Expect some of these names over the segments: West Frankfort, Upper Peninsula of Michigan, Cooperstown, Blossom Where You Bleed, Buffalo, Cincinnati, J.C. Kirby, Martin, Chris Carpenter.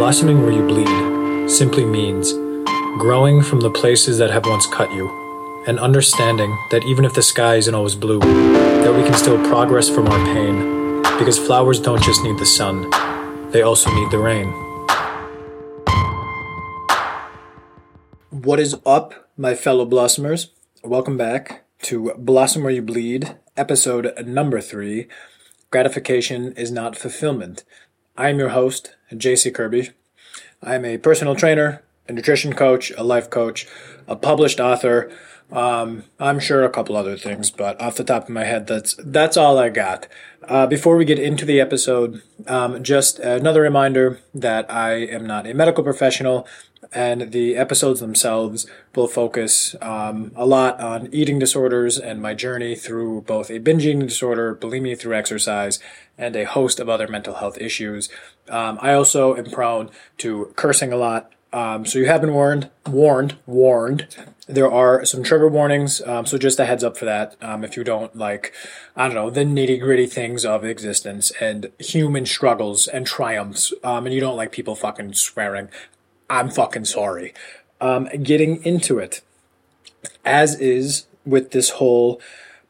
Blossoming where you bleed simply means growing from the places that have once cut you, and understanding that even if the sky isn't always blue, that we can still progress from our pain, because flowers don't just need the sun, they also need the rain. What is up, my fellow blossomers? Welcome back to Blossom Where You Bleed, episode number 3, Gratification is Not Fulfillment. I am your host, J.C. Kirby. I am a personal trainer, a nutrition coach, a life coach, a published author. I'm sure a couple other things, but off the top of my head, that's all I got. Before we get into the episode, just another reminder that I am not a medical professional, and the episodes themselves will focus a lot on eating disorders and my journey through both a binge eating disorder, bulimia through exercise, and a host of other mental health issues. I also am prone to cursing a lot. So you have been warned. There are some trigger warnings, so just a heads up for that. If you don't like, the nitty-gritty things of existence and human struggles and triumphs, and you don't like people fucking swearing, I'm fucking sorry. Getting into it. As is with this whole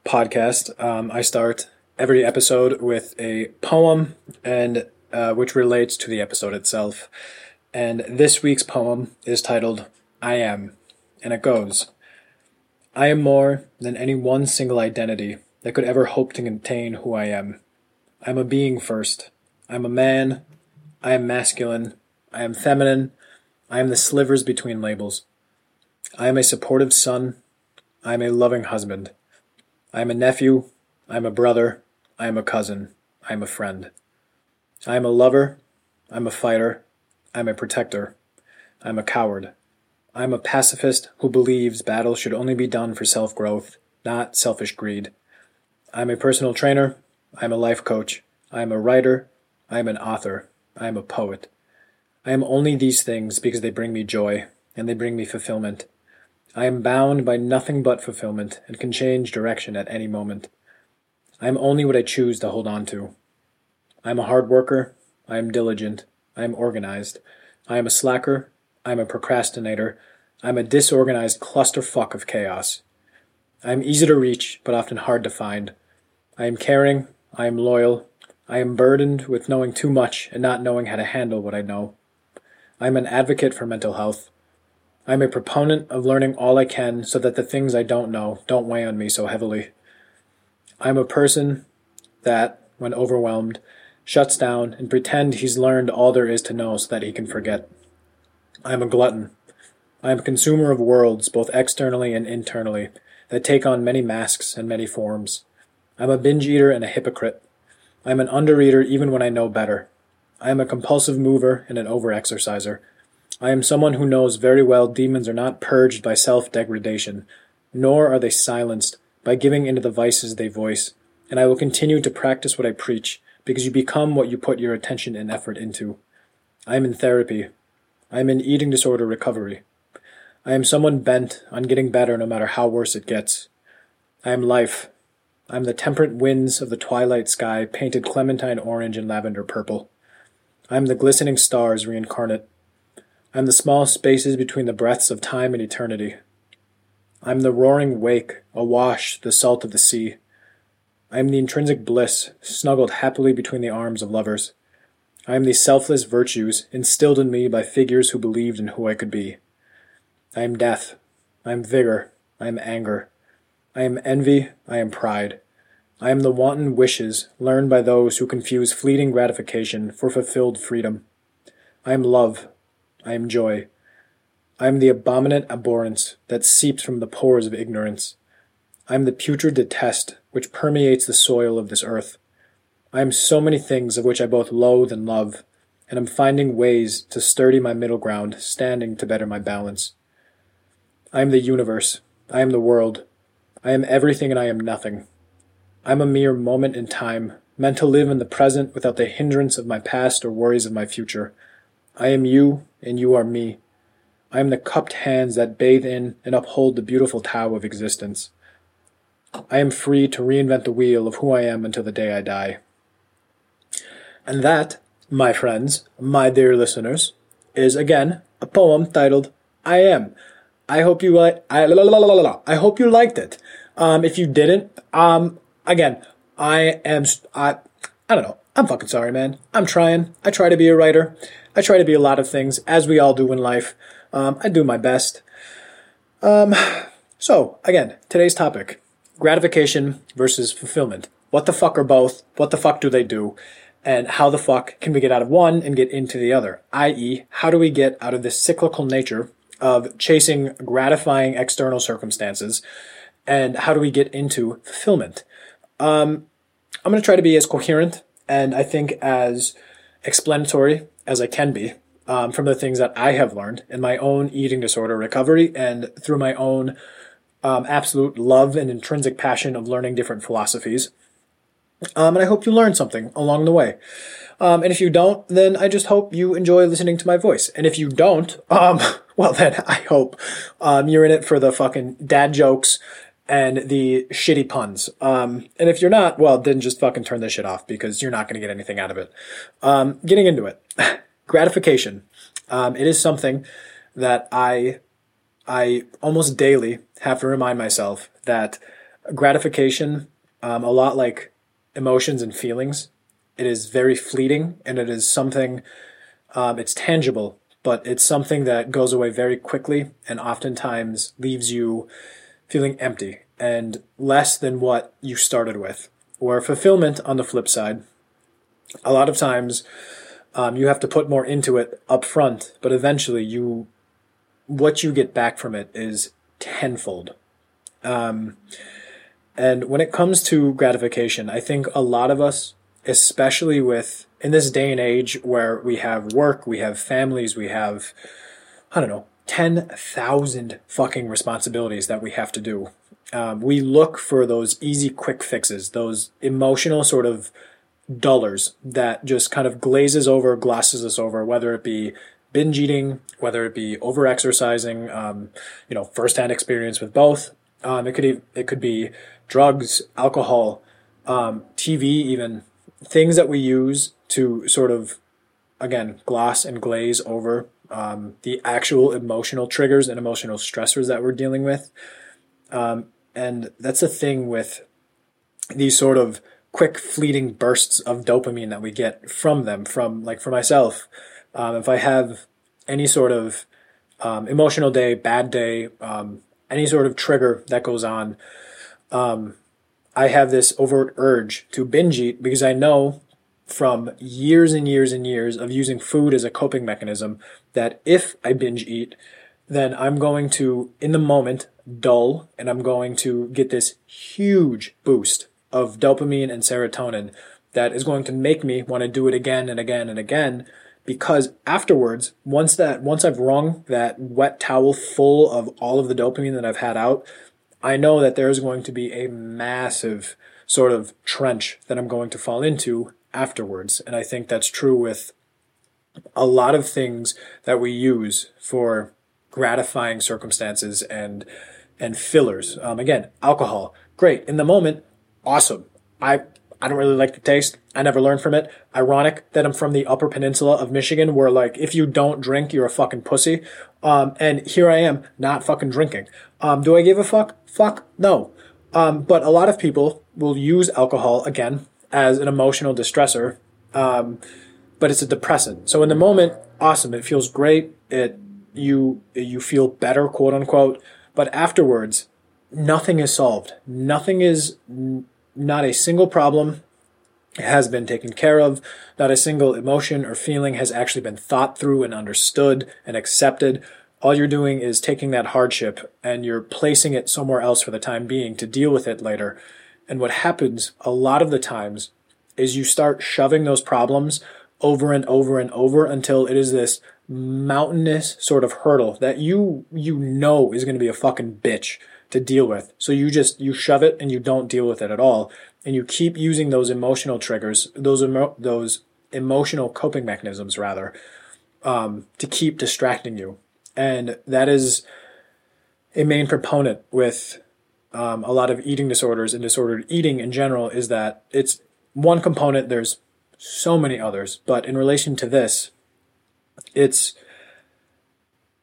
podcast, I start every episode with a poem, and which relates to the episode itself. And this week's poem is titled, I Am, and it goes, I am more than any one single identity that could ever hope to contain who I am. I am a being first. I am a man. I am masculine. I am feminine. I am the slivers between labels. I am a supportive son. I am a loving husband. I am a nephew. I am a brother. I am a cousin. I am a friend. I am a lover. I am a fighter. I'm a protector. I'm a coward. I'm a pacifist who believes battle should only be done for self-growth, not selfish greed. I'm a personal trainer. I'm a life coach. I'm a writer. I'm an author. I'm a poet. I am only these things because they bring me joy and they bring me fulfillment. I am bound by nothing but fulfillment and can change direction at any moment. I am only what I choose to hold on to. I am a hard worker. I am diligent. I am organized. I am a slacker. I am a procrastinator. I am a disorganized clusterfuck of chaos. I am easy to reach, but often hard to find. I am caring. I am loyal. I am burdened with knowing too much and not knowing how to handle what I know. I am an advocate for mental health. I am a proponent of learning all I can so that the things I don't know don't weigh on me so heavily. I am a person that, when overwhelmed, shuts down and pretend he's learned all there is to know so that he can forget. I am a glutton. I am a consumer of worlds, both externally and internally, that take on many masks and many forms. I am a binge eater and a hypocrite. I am an under-eater even when I know better. I am a compulsive mover and an over-exerciser. I am someone who knows very well demons are not purged by self-degradation, nor are they silenced by giving into the vices they voice, and I will continue to practice what I preach, because you become what you put your attention and effort into. I am in therapy. I am in eating disorder recovery. I am someone bent on getting better no matter how worse it gets. I am life. I am the temperate winds of the twilight sky painted clementine orange and lavender purple. I am the glistening stars reincarnate. I am the small spaces between the breaths of time and eternity. I am the roaring wake, awash the salt of the sea. I am the intrinsic bliss, snuggled happily between the arms of lovers. I am the selfless virtues instilled in me by figures who believed in who I could be. I am death. I am vigor. I am anger. I am envy. I am pride. I am the wanton wishes learned by those who confuse fleeting gratification for fulfilled freedom. I am love. I am joy. I am the abominant abhorrence that seeps from the pores of ignorance. I am the putrid detest which permeates the soil of this earth. I am so many things of which I both loathe and love, and am finding ways to sturdy my middle ground, standing to better my balance. I am the universe. I am the world. I am everything and I am nothing. I am a mere moment in time, meant to live in the present without the hindrance of my past or worries of my future. I am you, and you are me. I am the cupped hands that bathe in and uphold the beautiful Tao of existence. I am free to reinvent the wheel of who I am until the day I die. And that, my friends, my dear listeners, is, again, a poem titled I Am. I hope you liked it. If you didn't, again, I don't know. I'm fucking sorry, man. I'm trying. I try to be a writer. I try to be a lot of things, as we all do in life. I do my best. So, again, today's topic, gratification versus fulfillment. What the fuck are both? What the fuck do they do? And how the fuck can we get out of one and get into the other? i.e., how do we get out of this cyclical nature of chasing gratifying external circumstances, and how do we get into fulfillment? I'm going to try to be as coherent and I think as explanatory as I can be from the things that I have learned in my own eating disorder recovery and through my own absolute love and intrinsic passion of learning different philosophies. And I hope you learn something along the way. And if you don't, then I just hope you enjoy listening to my voice. And if you don't, well then I hope you're in it for the fucking dad jokes and the shitty puns. And if you're not, well, then just fucking turn this shit off because you're not going to get anything out of it. Getting into it. Gratification. It is something that I almost daily have to remind myself that gratification, a lot like emotions and feelings, it is very fleeting and it is something, it's tangible, but it's something that goes away very quickly and oftentimes leaves you feeling empty and less than what you started with. Or fulfillment, on the flip side, a lot of times you have to put more into it up front, but eventually what you get back from it is tenfold. And when it comes to gratification, I think a lot of us, especially in this day and age where we have work, we have families, we have, 10,000 fucking responsibilities that we have to do. We look for those easy quick fixes, those emotional sort of dullers that just kind of glosses us over, whether it be binge eating, whether it be overexercising, firsthand experience with both. It could be drugs, alcohol, TV, even things that we use to sort of, again, gloss and glaze over the actual emotional triggers and emotional stressors that we're dealing with. And that's the thing with these sort of quick fleeting bursts of dopamine that we get from them, for myself. If I have any sort of emotional day, bad day, any sort of trigger that goes on, I have this overt urge to binge eat because I know from years and years and years of using food as a coping mechanism that if I binge eat, then I'm going to, in the moment, dull, and I'm going to get this huge boost of dopamine and serotonin that is going to make me want to do it again and again and again, because afterwards, once I've wrung that wet towel full of all of the dopamine that I've had out, I know that there is going to be a massive sort of trench that I'm going to fall into afterwards. And I think that's true with a lot of things that we use for gratifying circumstances and fillers. Again, alcohol, great. In the moment, awesome. I don't really like the taste. I never learned from it. Ironic that I'm from the Upper Peninsula of Michigan, where if you don't drink, you're a fucking pussy. And here I am, not fucking drinking. Do I give a fuck? Fuck no. But a lot of people will use alcohol, again, as an emotional distressor, but it's a depressant. So in the moment, awesome, it feels great. You feel better, quote unquote. But afterwards, nothing is solved. Not a single problem has been taken care of. Not a single emotion or feeling has actually been thought through and understood and accepted. All you're doing is taking that hardship and you're placing it somewhere else for the time being to deal with it later. And what happens a lot of the times is you start shoving those problems over and over and over until it is this mountainous sort of hurdle that you know is going to be a fucking bitch to deal with. So you shove it and you don't deal with it at all. And you keep using those emotional triggers, those emotional coping mechanisms to keep distracting you. And that is a main proponent with a lot of eating disorders and disordered eating in general, is that it's one component. There's so many others, but in relation to this, it's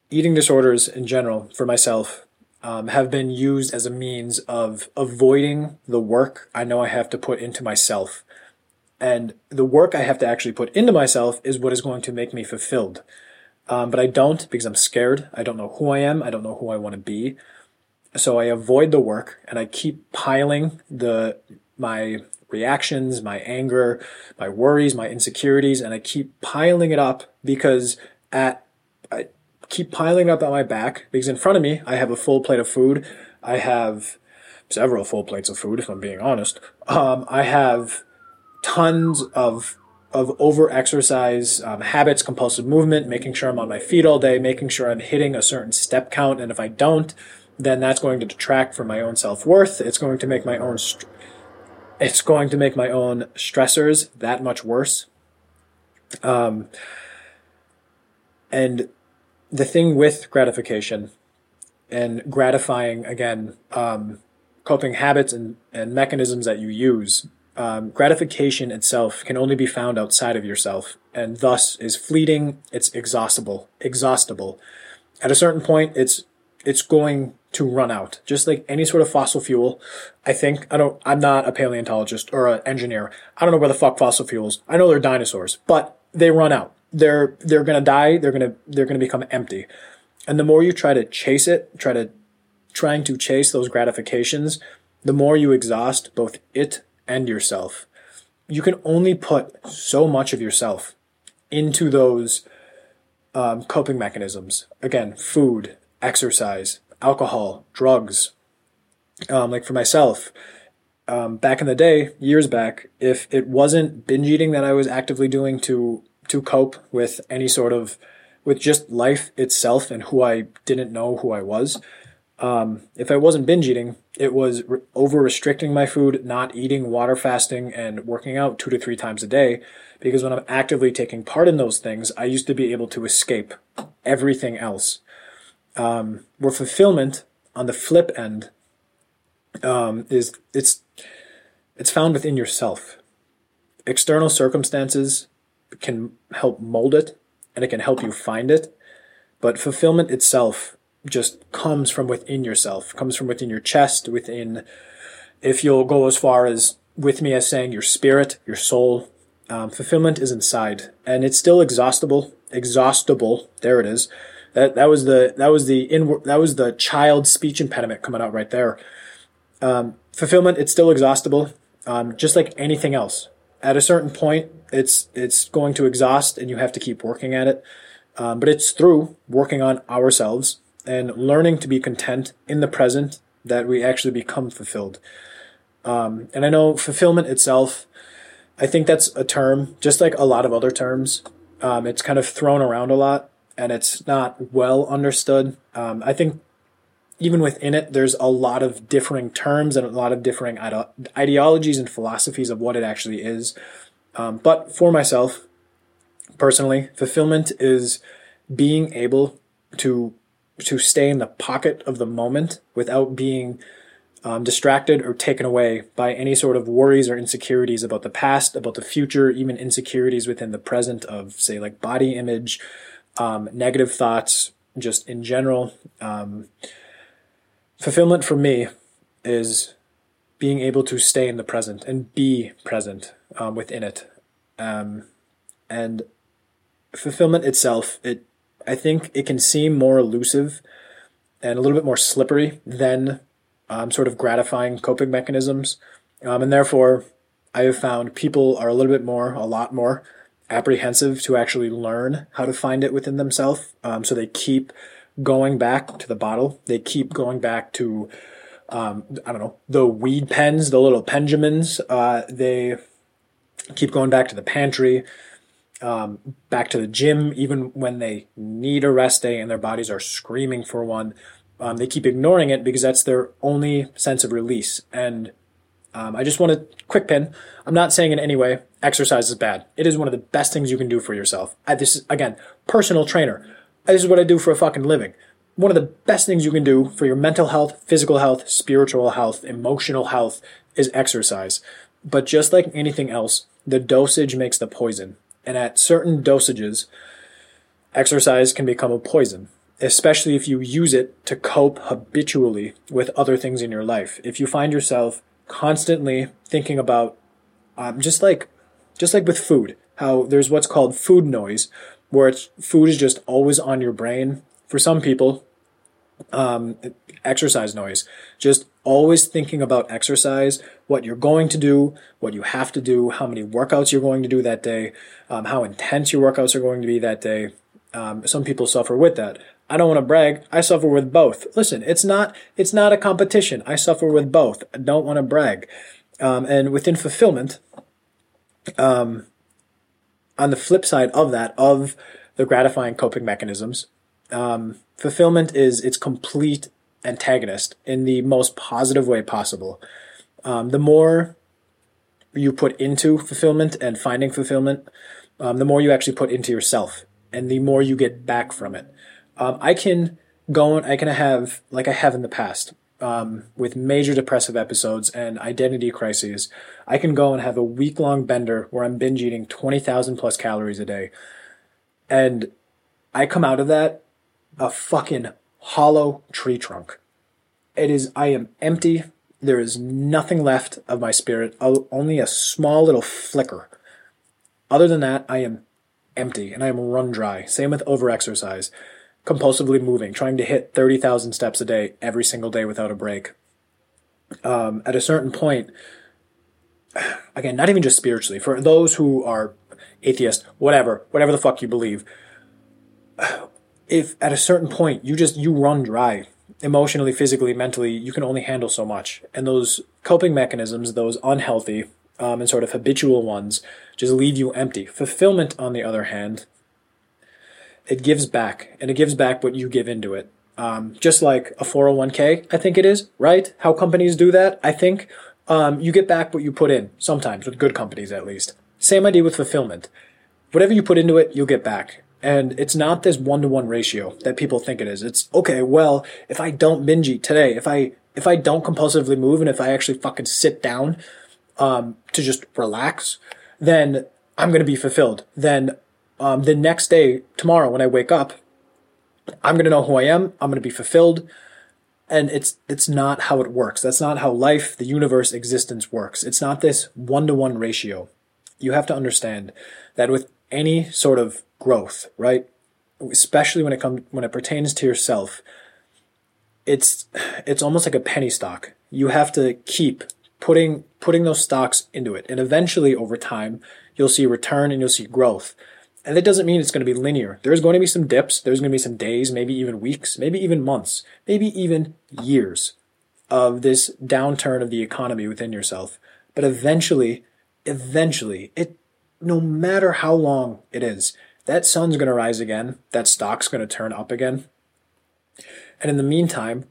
eating disorders in general for myself have been used as a means of avoiding the work I know I have to put into myself. And the work I have to actually put into myself is what is going to make me fulfilled. But I don't, because I'm scared. I don't know who I am. I don't know who I want to be. So I avoid the work and I keep piling my reactions, my anger, my worries, my insecurities, and I keep piling it up on my back, because in front of me, I have a full plate of food. I have several full plates of food, if I'm being honest. I have tons of over-exercise habits, compulsive movement, making sure I'm on my feet all day, making sure I'm hitting a certain step count. And if I don't, then that's going to detract from my own self-worth. It's going to make my own stressors that much worse. And the thing with gratification and gratifying, again, coping habits and mechanisms that you use, gratification itself can only be found outside of yourself, and thus is fleeting. It's exhaustible. At a certain point, it's going to run out, just like any sort of fossil fuel. I'm not a paleontologist or an engineer. I don't know where the fuck fossil fuels. I know they're dinosaurs, but they run out. They're going to die. They're going to become empty. And the more you try to chase it, trying to chase those gratifications, the more you exhaust both it and yourself. You can only put so much of yourself into those coping mechanisms. Again, food, exercise, alcohol, drugs. Like for myself, back in the day, years back, if it wasn't binge eating that I was actively doing to cope with any sort of, with just life itself and who I didn't know who I was, if I wasn't binge eating, it was over-restricting my food, not eating, water fasting, and working out 2 to 3 times a day. Because when I'm actively taking part in those things, I used to be able to escape everything else. Where fulfillment on the flip end is found within yourself. External circumstances can help mold it, and it can help you find it. But fulfillment itself just comes from within yourself, comes from within your chest, within, if you'll go as far as with me as saying your spirit, your soul. Fulfillment is inside, and it's still exhaustible. There it is. That was the child speech impediment coming out right there. Fulfillment, it's still exhaustible, just like anything else. At a certain point, it's going to exhaust, and you have to keep working at it. But it's through working on ourselves and learning to be content in the present that we actually become fulfilled. And I know fulfillment itself, I think that's a term, just like a lot of other terms. It's kind of thrown around a lot, and it's not well understood. I think even within it, there's a lot of differing terms and a lot of differing ideologies and philosophies of what it actually is. But for myself, personally, fulfillment is being able to stay in the pocket of the moment without being distracted or taken away by any sort of worries or insecurities about the past, about the future, even insecurities within the present of, say, like body image, negative thoughts, just in general. Fulfillment for me is being able to stay in the present and be present within it. And fulfillment itself, I think it can seem more elusive and a little bit more slippery than sort of gratifying coping mechanisms. And therefore, I have found people are a lot more apprehensive to actually learn how to find it within themselves. So they keep going back to the bottle. They keep going back to, the weed pens, the little Benjamins. They keep going back to the pantry. Back to the gym, even when they need a rest day and their bodies are screaming for one. They keep ignoring it because that's their only sense of release. And I just want to quick pin. I'm not saying in any way exercise is bad. It is one of the best things you can do for yourself. This is, again, personal trainer. This is what I do for a fucking living. One of the best things you can do for your mental health, physical health, spiritual health, emotional health is exercise. But just like anything else, the dosage makes the poison. And at certain dosages, exercise can become a poison. especially if you use it to cope habitually with other things in your life. If you find yourself constantly thinking about, just like with food, how there's what's called food noise, where food is just always on your brain. For some people, exercise noise, just always thinking about exercise, what you're going to do, what you have to do, how many workouts you're going to do that day, how intense your workouts are going to be that day. Some people suffer with that. I don't want to brag. I suffer with both. Listen, it's not a competition. I suffer with both. I don't want to brag. And within fulfillment, on the flip side of that, of the gratifying coping mechanisms, fulfillment is its complete antagonist in the most positive way possible. The more you put into fulfillment and finding fulfillment, the more you actually put into yourself, and the more you get back from it. I can have, like I have in the past, with major depressive episodes and identity crises, I can go and have a week-long bender where I'm binge eating 20,000 plus calories a day. And I come out of that a fucking hollow tree trunk. I am empty. There is nothing left of my spirit, only a small little flicker. Other than that, I am empty and I am run dry. Same with overexercise, compulsively moving, trying to hit 30,000 steps a day every single day without a break. At a certain point, again, not even just spiritually, for those who are atheist, whatever the fuck you believe, if at a certain point you run dry emotionally, physically, mentally, you can only handle so much. And those coping mechanisms, those unhealthy and sort of habitual ones, just leave you empty. Fulfillment, on the other hand, it gives back, and it gives back what you give into it. Just like a 401k, I think it is, right? How companies do that, I think. You get back what you put in, sometimes, with good companies at least. Same idea with fulfillment. Whatever you put into it, you'll get back. And it's not this 1-to-1 ratio that people think it is. It's, okay, well, if I don't binge eat today, if I don't compulsively move, and if I actually fucking sit down to just relax, then I'm going to be fulfilled. Then the next day, tomorrow, when I wake up, I'm going to know who I am. I'm going to be fulfilled. And it's not how it works. That's not how life, the universe, existence works. It's not this 1-to-1 ratio. You have to understand that with any sort of growth, right? Especially when it pertains to yourself, it's almost like a penny stock. You have to keep putting those stocks into it, and eventually, over time, you'll see return and you'll see growth. And that doesn't mean it's going to be linear. There's going to be some dips. There's going to be some days, maybe even weeks, maybe even months, maybe even years of this downturn of the economy within yourself. But eventually, no matter how long it is, that sun's going to rise again. That stock's going to turn up again. And in the meantime,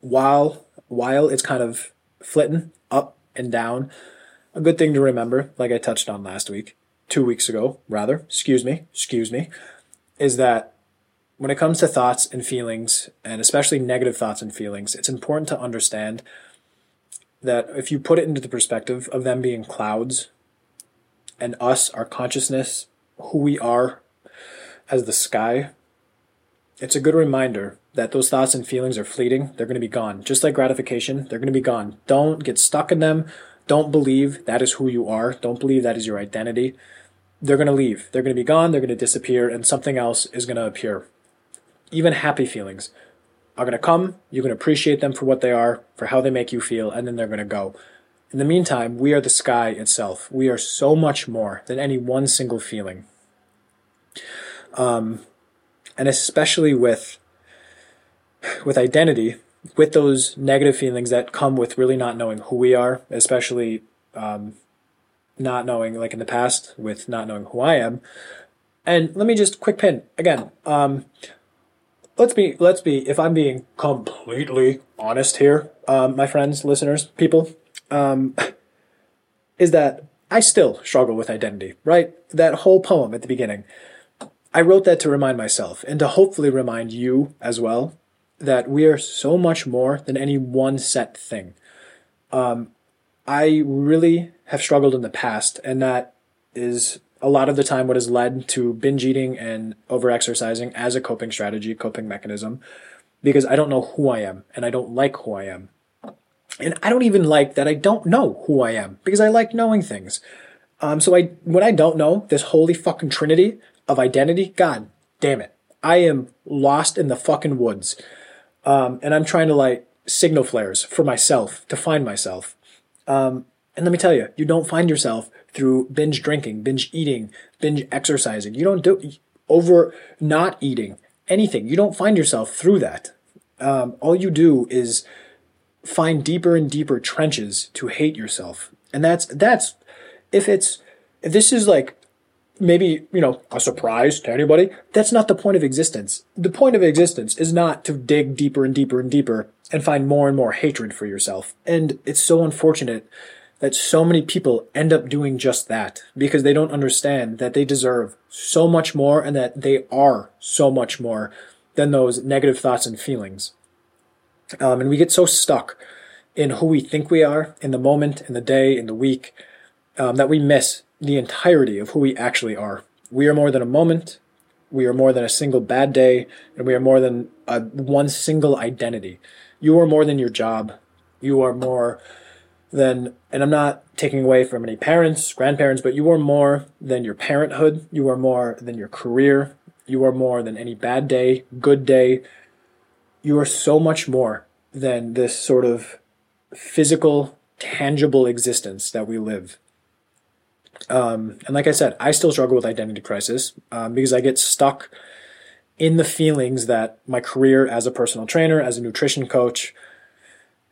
while it's kind of flitting up and down, a good thing to remember, like I touched on 2 weeks ago, is that when it comes to thoughts and feelings, and especially negative thoughts and feelings, it's important to understand that if you put it into the perspective of them being clouds, and us, our consciousness, who we are as the sky, it's a good reminder that those thoughts and feelings are fleeting. They're going to be gone. Just like gratification, they're going to be gone. Don't get stuck in them. Don't believe that is who you are. Don't believe that is your identity. They're going to leave. They're going to be gone. They're going to disappear, and something else is going to appear. Even happy feelings are going to come. You can appreciate them for what they are, for how they make you feel, and then they're going to go. In the meantime, we are the sky itself. We are so much more than any one single feeling. And especially with identity, with those negative feelings that come with really not knowing who we are, especially not knowing, like in the past, with not knowing who I am. And let me just quick pin again. Let's be. If I'm being completely honest here, my friends, listeners, people, is that I still struggle with identity, right? That whole poem at the beginning, I wrote that to remind myself and to hopefully remind you as well that we are so much more than any one set thing. I really have struggled in the past, and that is a lot of the time what has led to binge eating and overexercising as a coping strategy, coping mechanism, because I don't know who I am and I don't like who I am. And I don't even like that I don't know who I am because I like knowing things. So when I don't know this holy fucking trinity of identity, God damn it, I am lost in the fucking woods. And I'm trying to light signal flares for myself to find myself. And let me tell you, you don't find yourself through binge drinking, binge eating, binge exercising. You don't do over not eating anything. You don't find yourself through that. All you do is find deeper and deeper trenches to hate yourself. And that's if this is like maybe, a surprise to anybody, that's not the point of existence. The point of existence is not to dig deeper and deeper and deeper and find more and more hatred for yourself. And it's so unfortunate that so many people end up doing just that because they don't understand that they deserve so much more and that they are so much more than those negative thoughts and feelings. And we get so stuck in who we think we are in the moment, in the day, in the week, that we miss the entirety of who we actually are. We are more than a moment. We are more than a single bad day. And we are more than one single identity. You are more than your job. You are more than, and I'm not taking away from any parents, grandparents, but you are more than your parenthood. You are more than your career. You are more than any bad day, good day. You are so much more than this sort of physical, tangible existence that we live. And like I said, I still struggle with identity crisis because I get stuck in the feelings that my career as a personal trainer, as a nutrition coach,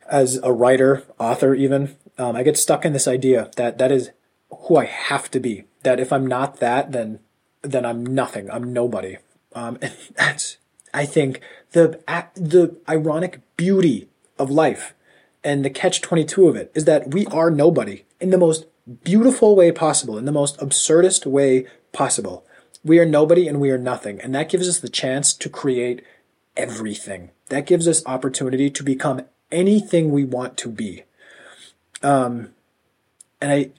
as a writer, author even, I get stuck in this idea that that is who I have to be. That if I'm not that, then I'm nothing. I'm nobody. And that's, I think, the ironic beauty of life and the catch-22 of it is that we are nobody in the most beautiful way possible, in the most absurdist way possible. We are nobody and we are nothing. And that gives us the chance to create everything. That gives us opportunity to become anything we want to be. And I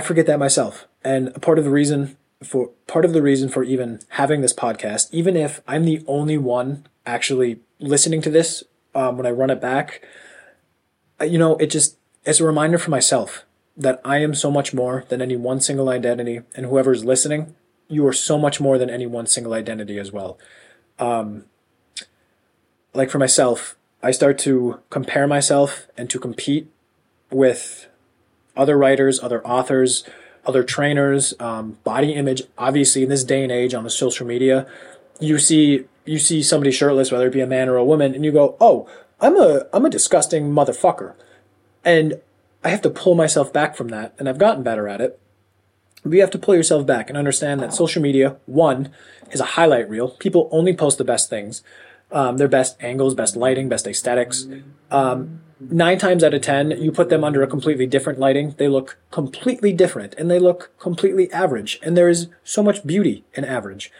forget that myself. And part of the reason for even having this podcast, even if I'm the only one actually listening to this, when I run it back, it's a reminder for myself that I am so much more than any one single identity, and whoever's listening, you are so much more than any one single identity as well. Like for myself, I start to compare myself and to compete with other writers, other authors, other trainers, body image. Obviously, in this day and age on the social media, you see somebody shirtless, whether it be a man or a woman, and you go, oh, I'm a disgusting motherfucker. And I have to pull myself back from that, and I've gotten better at it. But you have to pull yourself back and understand that social media, one, is a highlight reel. People only post the best things, their best angles, best lighting, best aesthetics. 9 times out of 10, you put them under a completely different lighting. They look completely different, and they look completely average. And there is so much beauty in average.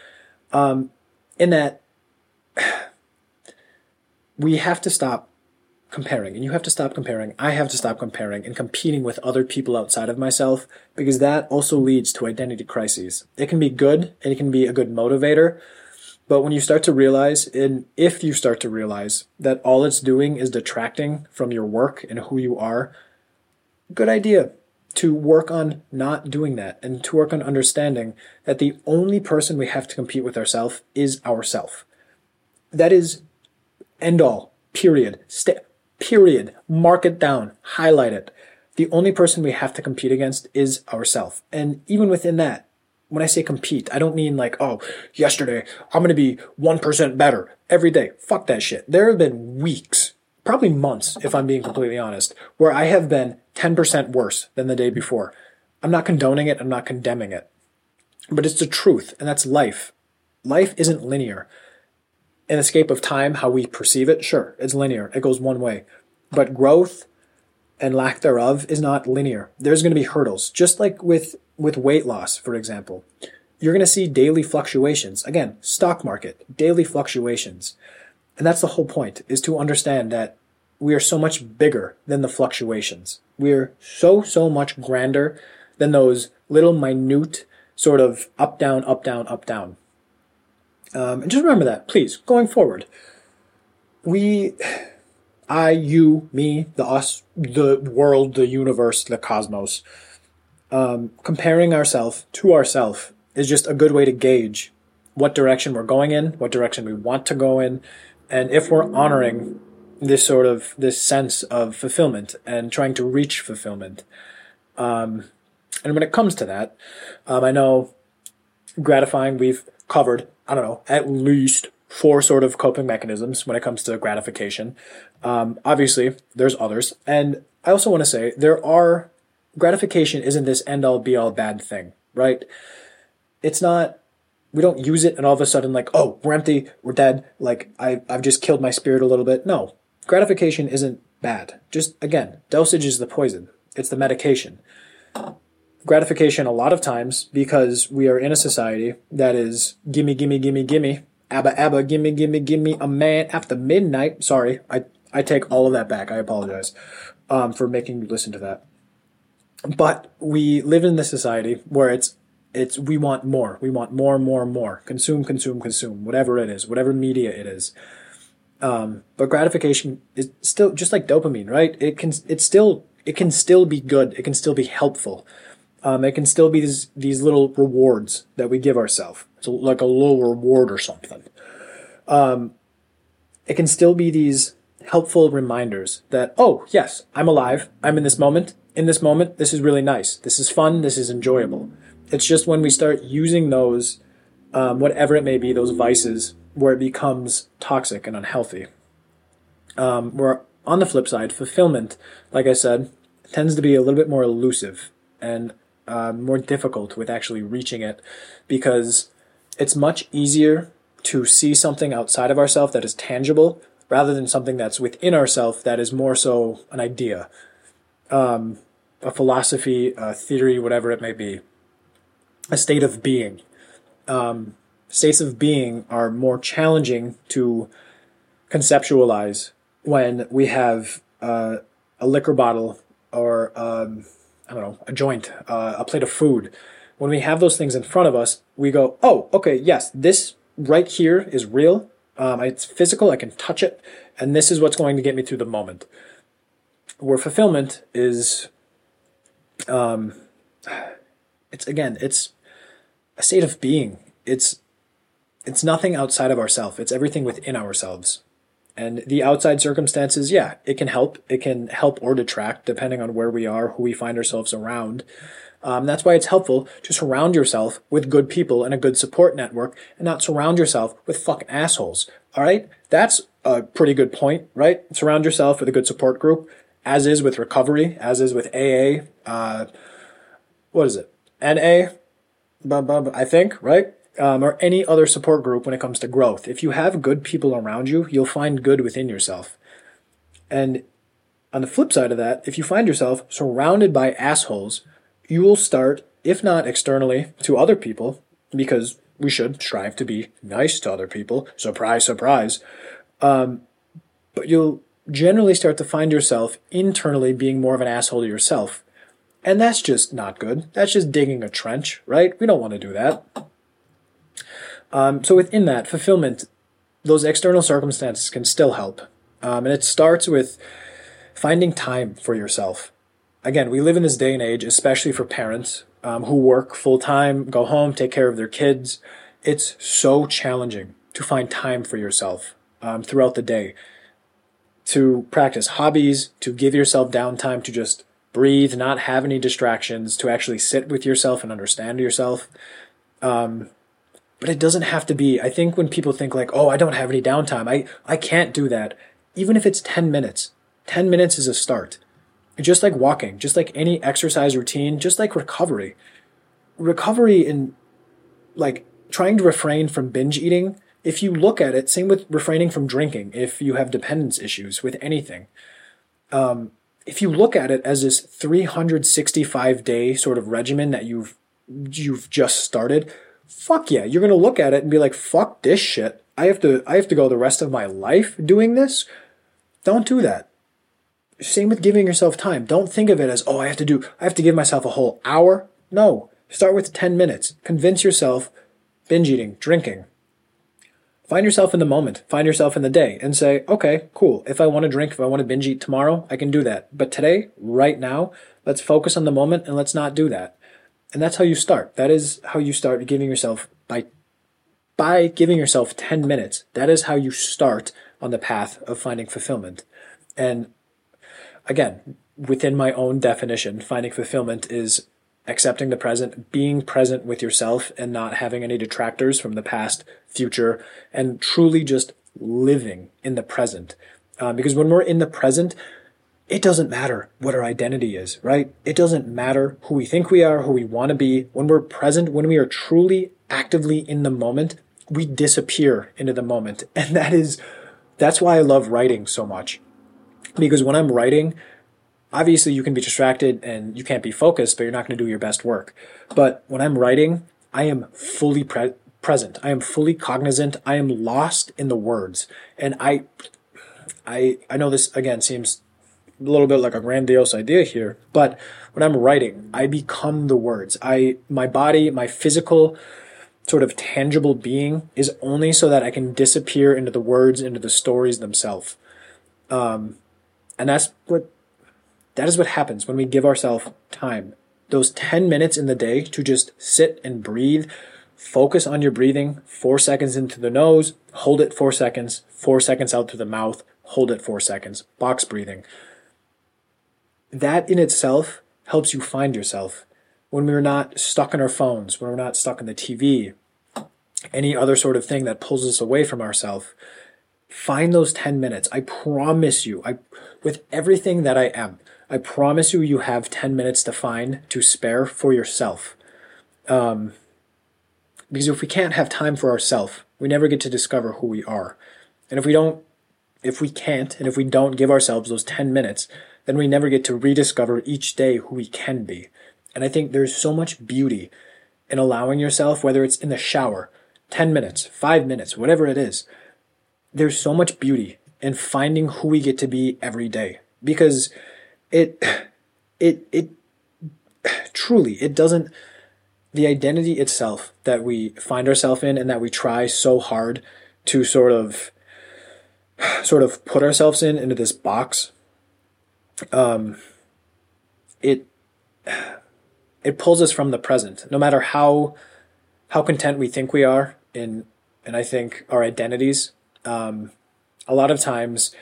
In that... We have to stop comparing, and you have to stop comparing. I have to stop comparing and competing with other people outside of myself, because that also leads to identity crises. It can be good, and it can be a good motivator, but when you start to realize, and if you start to realize, that all it's doing is detracting from your work and who you are, good idea to work on not doing that and to work on understanding that the only person we have to compete with ourselves is ourself. That is end all, period, period, mark it down, highlight it. The only person we have to compete against is ourselves. And even within that, when I say compete, I don't mean like, oh, yesterday, I'm going to be 1% better every day. Fuck that shit. There have been weeks, probably months, if I'm being completely honest, where I have been 10% worse than the day before. I'm not condoning it. I'm not condemning it. But it's the truth, and that's life. Life isn't linear. An escape of time, how we perceive it, sure, it's linear. It goes one way. But growth and lack thereof is not linear. There's going to be hurdles. Just like with weight loss, for example. You're going to see daily fluctuations. Again, stock market, daily fluctuations. And that's the whole point, is to understand that we are so much bigger than the fluctuations. We're so much grander than those little minute sort of up, down, up, down, up, down. And just remember that, please, going forward. We, I, you, me, the us, the world, the universe, the cosmos, comparing ourselves to ourselves is just a good way to gauge what direction we're going in, what direction we want to go in, and if we're honoring this sort of, this sense of fulfillment and trying to reach fulfillment. And when it comes to that, I know gratifying, we've covered, I don't know, at least 4 sort of coping mechanisms when it comes to gratification. Obviously, there's others. And I also want to say there are, gratification isn't this end-all, be-all bad thing, right? It's not, we don't use it and all of a sudden like, oh, we're empty, we're dead, like I've just killed my spirit a little bit. No, gratification isn't bad. Just, again, dosage is the poison. It's the medication. Gratification a lot of times, because we are in a society that is gimme, gimme, gimme, gimme, abba, abba, gimme, gimme, gimme, a man after midnight. Sorry, I take all of that back. I apologize for making you listen to that. But we live in this society where it's we want more. We want more. Consume, consume, whatever it is, whatever media it is. But gratification is still just like dopamine, right? It can still be good. It can still be helpful. It can still be these little rewards that we give ourselves. It's like a little reward or something. It can still be these helpful reminders that, oh, yes, I'm alive. I'm in this moment. In this moment, this is really nice. This is fun. This is enjoyable. It's just when we start using those, whatever it may be, those vices, where it becomes toxic and unhealthy. Where on the flip side, fulfillment, like I said, tends to be a little bit more elusive and more difficult with actually reaching it, because it's much easier to see something outside of ourselves that is tangible rather than something that's within ourselves that is more so an idea, a philosophy, a theory, whatever it may be, a state of being. States of being are more challenging to conceptualize when we have a liquor bottle or I don't know, a joint, a plate of food. When we have those things in front of us, we go, oh, okay, yes, this right here is real. It's physical. I can touch it. And this is what's going to get me through the moment. Where fulfillment is, it's a state of being. It's nothing outside of ourselves. It's everything within ourselves. And the outside circumstances, yeah, it can help. It can help or detract depending on where we are, who we find ourselves around. That's why it's helpful to surround yourself with good people and a good support network, and not surround yourself with fucking assholes. All right? That's a pretty good point, right? Surround yourself with a good support group, as is with recovery, as is with AA. What is it? NA, I think, right? Or any other support group when it comes to growth. If you have good people around you, you'll find good within yourself. And on the flip side of that, if you find yourself surrounded by assholes, you will start, if not externally to other people, because we should strive to be nice to other people. Surprise, surprise. But you'll generally start to find yourself internally being more of an asshole to yourself. And that's just not good. That's just digging a trench, right? We don't want to do that. So within that, fulfillment, those external circumstances can still help. And it starts with finding time for yourself. Again, we live in this day and age, especially for parents who work full-time, go home, take care of their kids. It's so challenging to find time for yourself throughout the day, to practice hobbies, to give yourself downtime, to just breathe, not have any distractions, to actually sit with yourself and understand yourself. But it doesn't have to be. I think when people think like, oh, I don't have any downtime, I can't do that. Even if it's 10 minutes, 10 minutes is a start. Just like walking, just like any exercise routine, just like recovery. Recovery in like trying to refrain from binge eating, if you look at it, same with refraining from drinking, if you have dependence issues with anything. If you look at it as this 365-day sort of regimen that you've just started, fuck yeah, you're going to look at it and be like, fuck this shit. I have to go the rest of my life doing this. Don't do that. Same with giving yourself time. Don't think of it as, oh, I have to give myself a whole hour. No, start with 10 minutes. Convince yourself, binge eating, drinking. Find yourself in the moment, find yourself in the day, and say, okay, cool. If I want to drink, if I want to binge eat tomorrow, I can do that. But today, right now, let's focus on the moment and let's not do that. And that's how you start. That is how you start giving yourself, by giving yourself 10 minutes. That is how you start on the path of finding fulfillment. And again, within my own definition, finding fulfillment is accepting the present, being present with yourself and not having any detractors from the past, future, and truly just living in the present. Because when we're in the present, it doesn't matter what our identity is, right? It doesn't matter who we think we are, who we want to be. When we're present, when we are truly actively in the moment, we disappear into the moment. And that's why I love writing so much. Because when I'm writing, obviously you can be distracted and you can't be focused, but you're not going to do your best work. But when I'm writing, I am fully present. I am fully cognizant. I am lost in the words. And I know this, again, seems a little bit like a grandiose idea here, but when I'm writing, I become the words. My body, my physical sort of tangible being is only so that I can disappear into the words, into the stories themselves. And that is what happens when we give ourselves time. Those 10 minutes in the day to just sit and breathe, focus on your breathing, 4 seconds into the nose, hold it 4 seconds, 4 seconds out through the mouth, hold it 4 seconds, box breathing. That in itself helps you find yourself. When we're not stuck in our phones, when we're not stuck in the TV, any other sort of thing that pulls us away from ourselves, find those 10 minutes. I promise you, with everything that I am, I promise you, you have 10 minutes to spare for yourself. Because if we can't have time for ourselves, we never get to discover who we are. And if we don't give ourselves those 10 minutes, then we never get to rediscover each day who we can be. And I think there's so much beauty in allowing yourself, whether it's in the shower, 10 minutes, 5 minutes, whatever it is. There's so much beauty in finding who we get to be every day, because it truly doesn't, the identity itself that we find ourselves in and that we try so hard to sort of put ourselves into this box, it pulls us from the present, no matter how content we think we are in, and I think our identities. A lot of times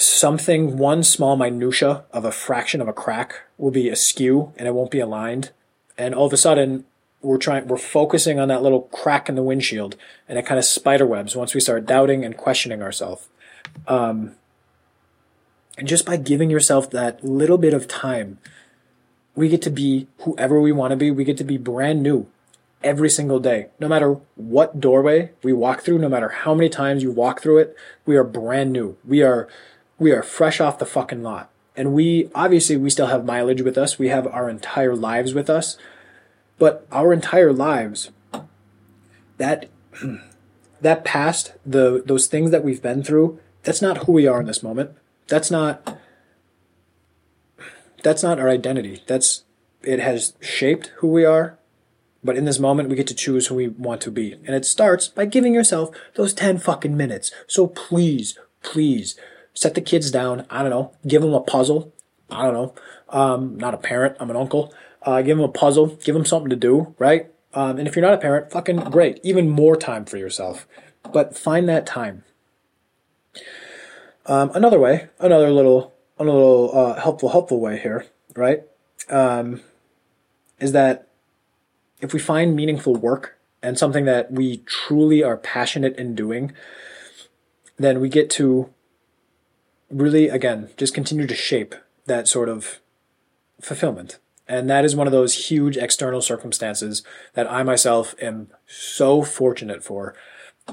one small minutia of a fraction of a crack will be askew and it won't be aligned. And all of a sudden we're focusing on that little crack in the windshield, and it kind of spiderwebs once we start doubting and questioning ourselves. And just by giving yourself that little bit of time, we get to be whoever we want to be. We get to be brand new every single day. No matter what doorway we walk through, no matter how many times you walk through it, we are brand new. We are fresh off the fucking lot. And we still have mileage with us. We have our entire lives with us. But our entire lives, that past, those things that we've been through, that's not who we are in this moment. That's not our identity. It has shaped who we are. But in this moment, we get to choose who we want to be. And it starts by giving yourself those 10 fucking minutes. So please set the kids down. I don't know. Give them a puzzle. I don't know. Not a parent. I'm an uncle. Give them a puzzle. Give them something to do, right? And if you're not a parent, fucking great. Even more time for yourself. But find that time. Another helpful way here, right? Is that if we find meaningful work and something that we truly are passionate in doing, then we get to really, again, just continue to shape that sort of fulfillment. And that is one of those huge external circumstances that I myself am so fortunate for,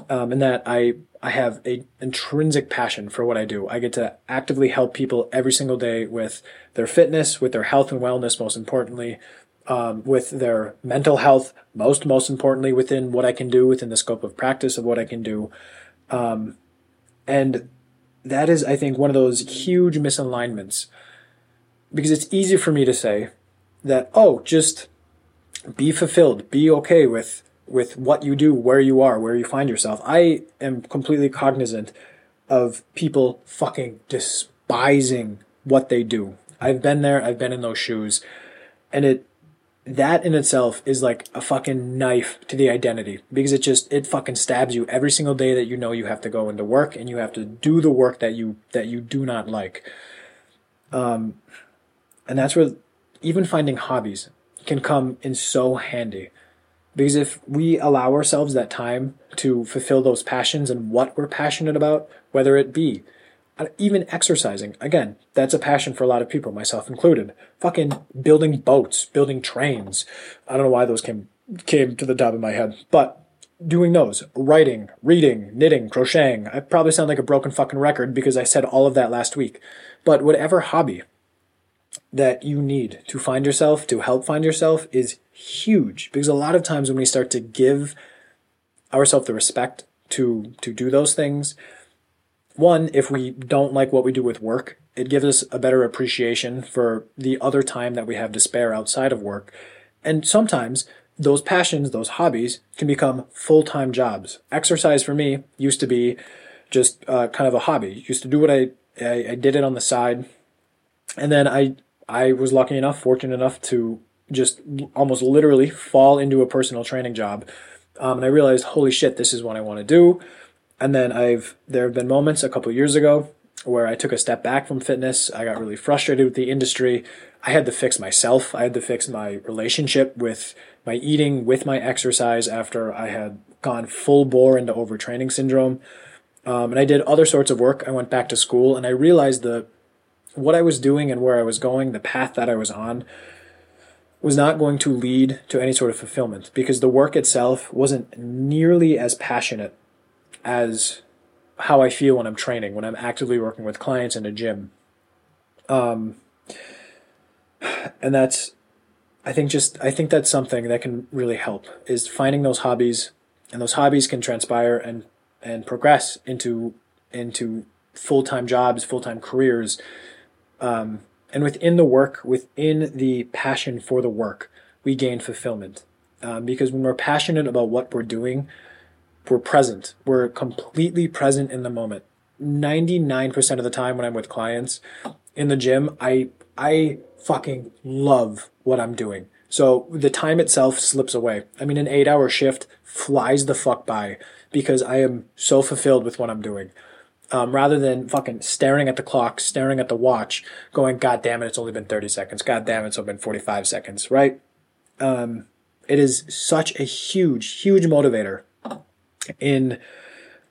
and that I have an intrinsic passion for what I do. I get to actively help people every single day with their fitness, with their health and wellness, most importantly, with their mental health, most importantly, within what I can do, within the scope of practice of what I can do. And that is, I think, one of those huge misalignments, because it's easy for me to say that, oh, just be fulfilled, be okay with what you do, where you are, where you find yourself. I am completely cognizant of people fucking despising what they do. I've been there, I've been in those shoes, and that in itself is like a fucking knife to the identity, because it fucking stabs you every single day that you know you have to go into work and you have to do the work that you do not like. And that's where even finding hobbies can come in so handy, because if we allow ourselves that time to fulfill those passions and what we're passionate about, whether it be even exercising, again, that's a passion for a lot of people, myself included. Fucking building boats, building trains. I don't know why those came to the top of my head, but doing those, writing, reading, knitting, crocheting. I probably sound like a broken fucking record because I said all of that last week. But whatever hobby that you need to find yourself, to help find yourself, is huge, because a lot of times when we start to give ourselves the respect to do those things, one, if we don't like what we do with work, it gives us a better appreciation for the other time that we have to spare outside of work. And sometimes those passions, those hobbies, can become full-time jobs. Exercise for me used to be just kind of a hobby. Used to do what I did it on the side. And then I was lucky enough, fortunate enough to just almost literally fall into a personal training job. And I realized, holy shit, this is what I want to do. And then there have been moments a couple years ago where I took a step back from fitness. I got really frustrated with the industry. I had to fix myself. I had to fix my relationship with my eating, with my exercise, after I had gone full bore into overtraining syndrome. And I did other sorts of work. I went back to school, and I realized what I was doing and where I was going, the path that I was on, was not going to lead to any sort of fulfillment, because the work itself wasn't nearly as passionate as how I feel when I'm training, when I'm actively working with clients in a gym. And that's, I think that's something that can really help, is finding those hobbies, and those hobbies can transpire and progress into full-time jobs, full-time careers. And within the work, within the passion for the work, we gain fulfillment. Because when we're passionate about what we're doing, we're present. We're completely present in the moment. 99% of the time when I'm with clients in the gym, I fucking love what I'm doing. So the time itself slips away. I mean, an 8-hour shift flies the fuck by because I am so fulfilled with what I'm doing. Rather than fucking staring at the clock, staring at the watch, going, God damn it, it's only been 30 seconds. God damn it, it's only been 45 seconds, right? It is such a huge, huge motivator in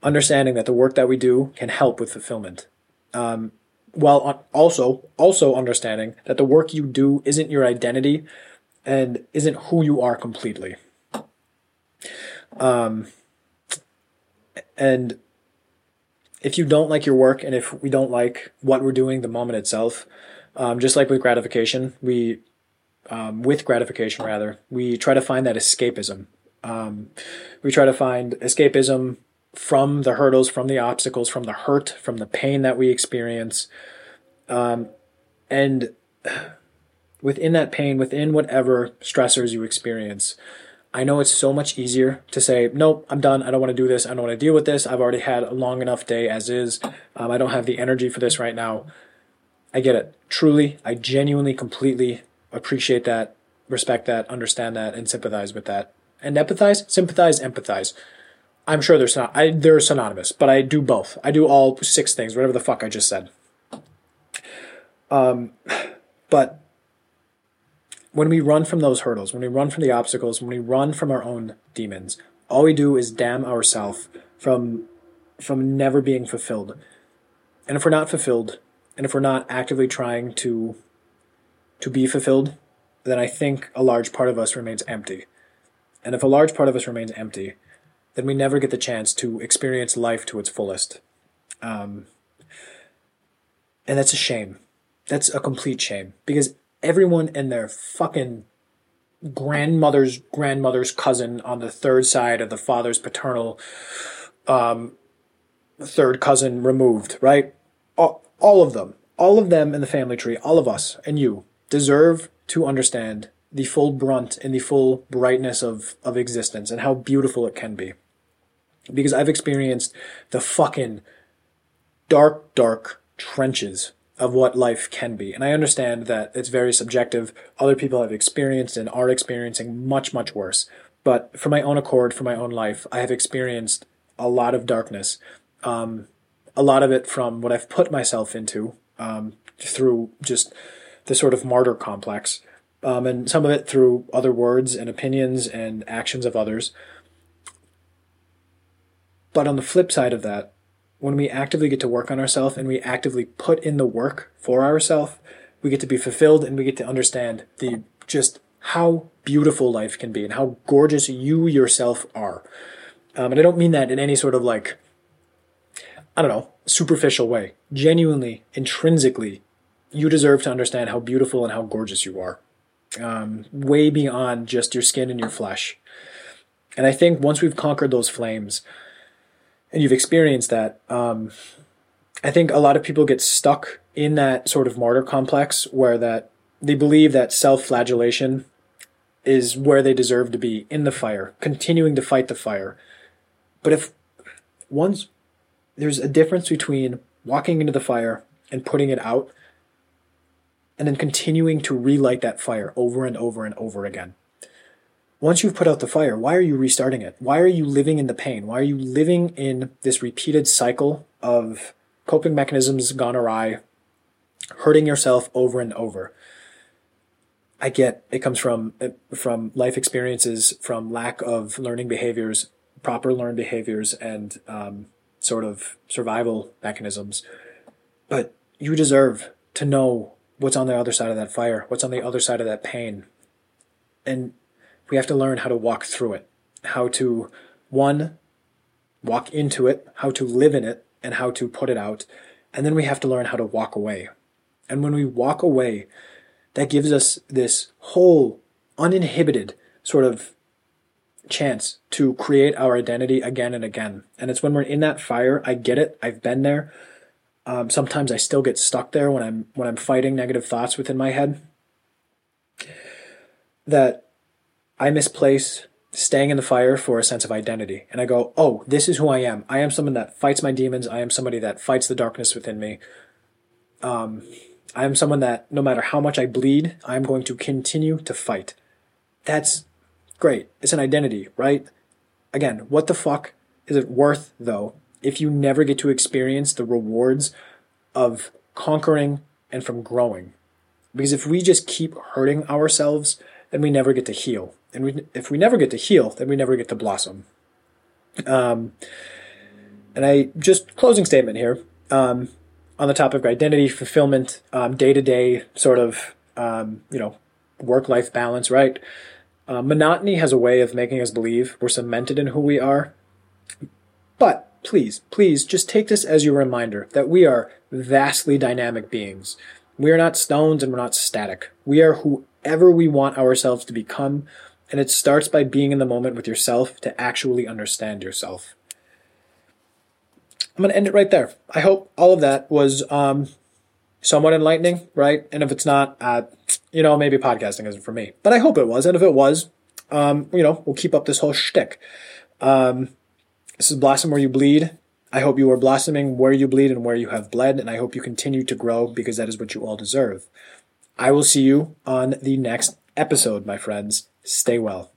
understanding that the work that we do can help with fulfillment. While also understanding that the work you do isn't your identity and isn't who you are completely. And if you don't like your work, and if we don't like what we're doing, the moment itself, just like with gratification, we try to find that escapism. We try to find escapism from the hurdles, from the obstacles, from the hurt, from the pain that we experience. And within that pain, within whatever stressors you experience, I know it's so much easier to say, nope, I'm done. I don't want to do this. I don't want to deal with this. I've already had a long enough day as is. I don't have the energy for this right now. I get it. Truly, I genuinely, completely appreciate that, respect that, understand that, and sympathize with that. And empathize, sympathize, empathize. I'm sure they're synonymous, but I do both. I do all 6 things, whatever the fuck I just said. But when we run from those hurdles, when we run from the obstacles, when we run from our own demons, all we do is damn ourselves from never being fulfilled. And if we're not fulfilled, and if we're not actively trying to be fulfilled, then I think a large part of us remains empty. And if a large part of us remains empty, then we never get the chance to experience life to its fullest. And that's a shame. That's a complete shame. Because everyone and their fucking grandmother's cousin on the third side of the father's paternal third cousin removed, right? all of them in the family tree, all of us and you deserve to understand the full brunt and the full brightness of existence and how beautiful it can be. Because I've experienced the fucking dark trenches of what life can be. And I understand that it's very subjective. Other people have experienced and are experiencing much worse. But for my own accord, for my own life, I have experienced a lot of darkness. A lot of it from what I've put myself into through just the sort of martyr complex. And some of it through other words and opinions and actions of others. But on the flip side of that, when we actively get to work on ourselves and we actively put in the work for ourselves, we get to be fulfilled and we get to understand the just how beautiful life can be and how gorgeous you yourself are. And I don't mean that in any sort of like, I don't know, superficial way. Genuinely, intrinsically, you deserve to understand how beautiful and how gorgeous you are. Way beyond just your skin and your flesh. And I think once we've conquered those flames, and you've experienced that, I think a lot of people get stuck in that sort of martyr complex where that they believe that self-flagellation is where they deserve to be, in the fire, continuing to fight the fire. But if once there's a difference between walking into the fire and putting it out and then continuing to relight that fire over and over and over again. Once you've put out the fire, why are you restarting it? Why are you living in the pain? Why are you living in this repeated cycle of coping mechanisms gone awry, hurting yourself over and over? I get it comes from life experiences, from lack of learning behaviors, proper learned behaviors, and sort of survival mechanisms. But you deserve to know what's on the other side of that fire, what's on the other side of that pain. And we have to learn how to walk through it, how to, one, walk into it, how to live in it, and how to put it out. And then we have to learn how to walk away. And when we walk away, that gives us this whole uninhibited sort of chance to create our identity again and again. And it's when we're in that fire, I get it, I've been there. Sometimes I still get stuck there when I'm fighting negative thoughts within my head. That I misplace staying in the fire for a sense of identity. And I go, oh, this is who I am. I am someone that fights my demons. I am somebody that fights the darkness within me. I am someone that no matter how much I bleed, I am going to continue to fight. That's great. It's an identity, right? Again, what the fuck is it worth, though, if you never get to experience the rewards of conquering and from growing? Because if we just keep hurting ourselves, then we never get to heal. And if we never get to heal, then we never get to blossom. And I just closing statement here on the topic of identity, fulfillment, day-to-day sort of, work-life balance, right? Monotony has a way of making us believe we're cemented in who we are. But please just take this as your reminder that we are vastly dynamic beings. We are not stones and we're not static. We are whoever we want ourselves to become, and it starts by being in the moment with yourself to actually understand yourself. I'm going to end it right there. I hope all of that was somewhat enlightening, right? And if it's not, maybe podcasting isn't for me. But I hope it was, and if it was, we'll keep up this whole shtick. This is Blossom Where You Bleed. I hope you are blossoming where you bleed and where you have bled, and I hope you continue to grow because that is what you all deserve. I will see you on the next episode, my friends. Stay well.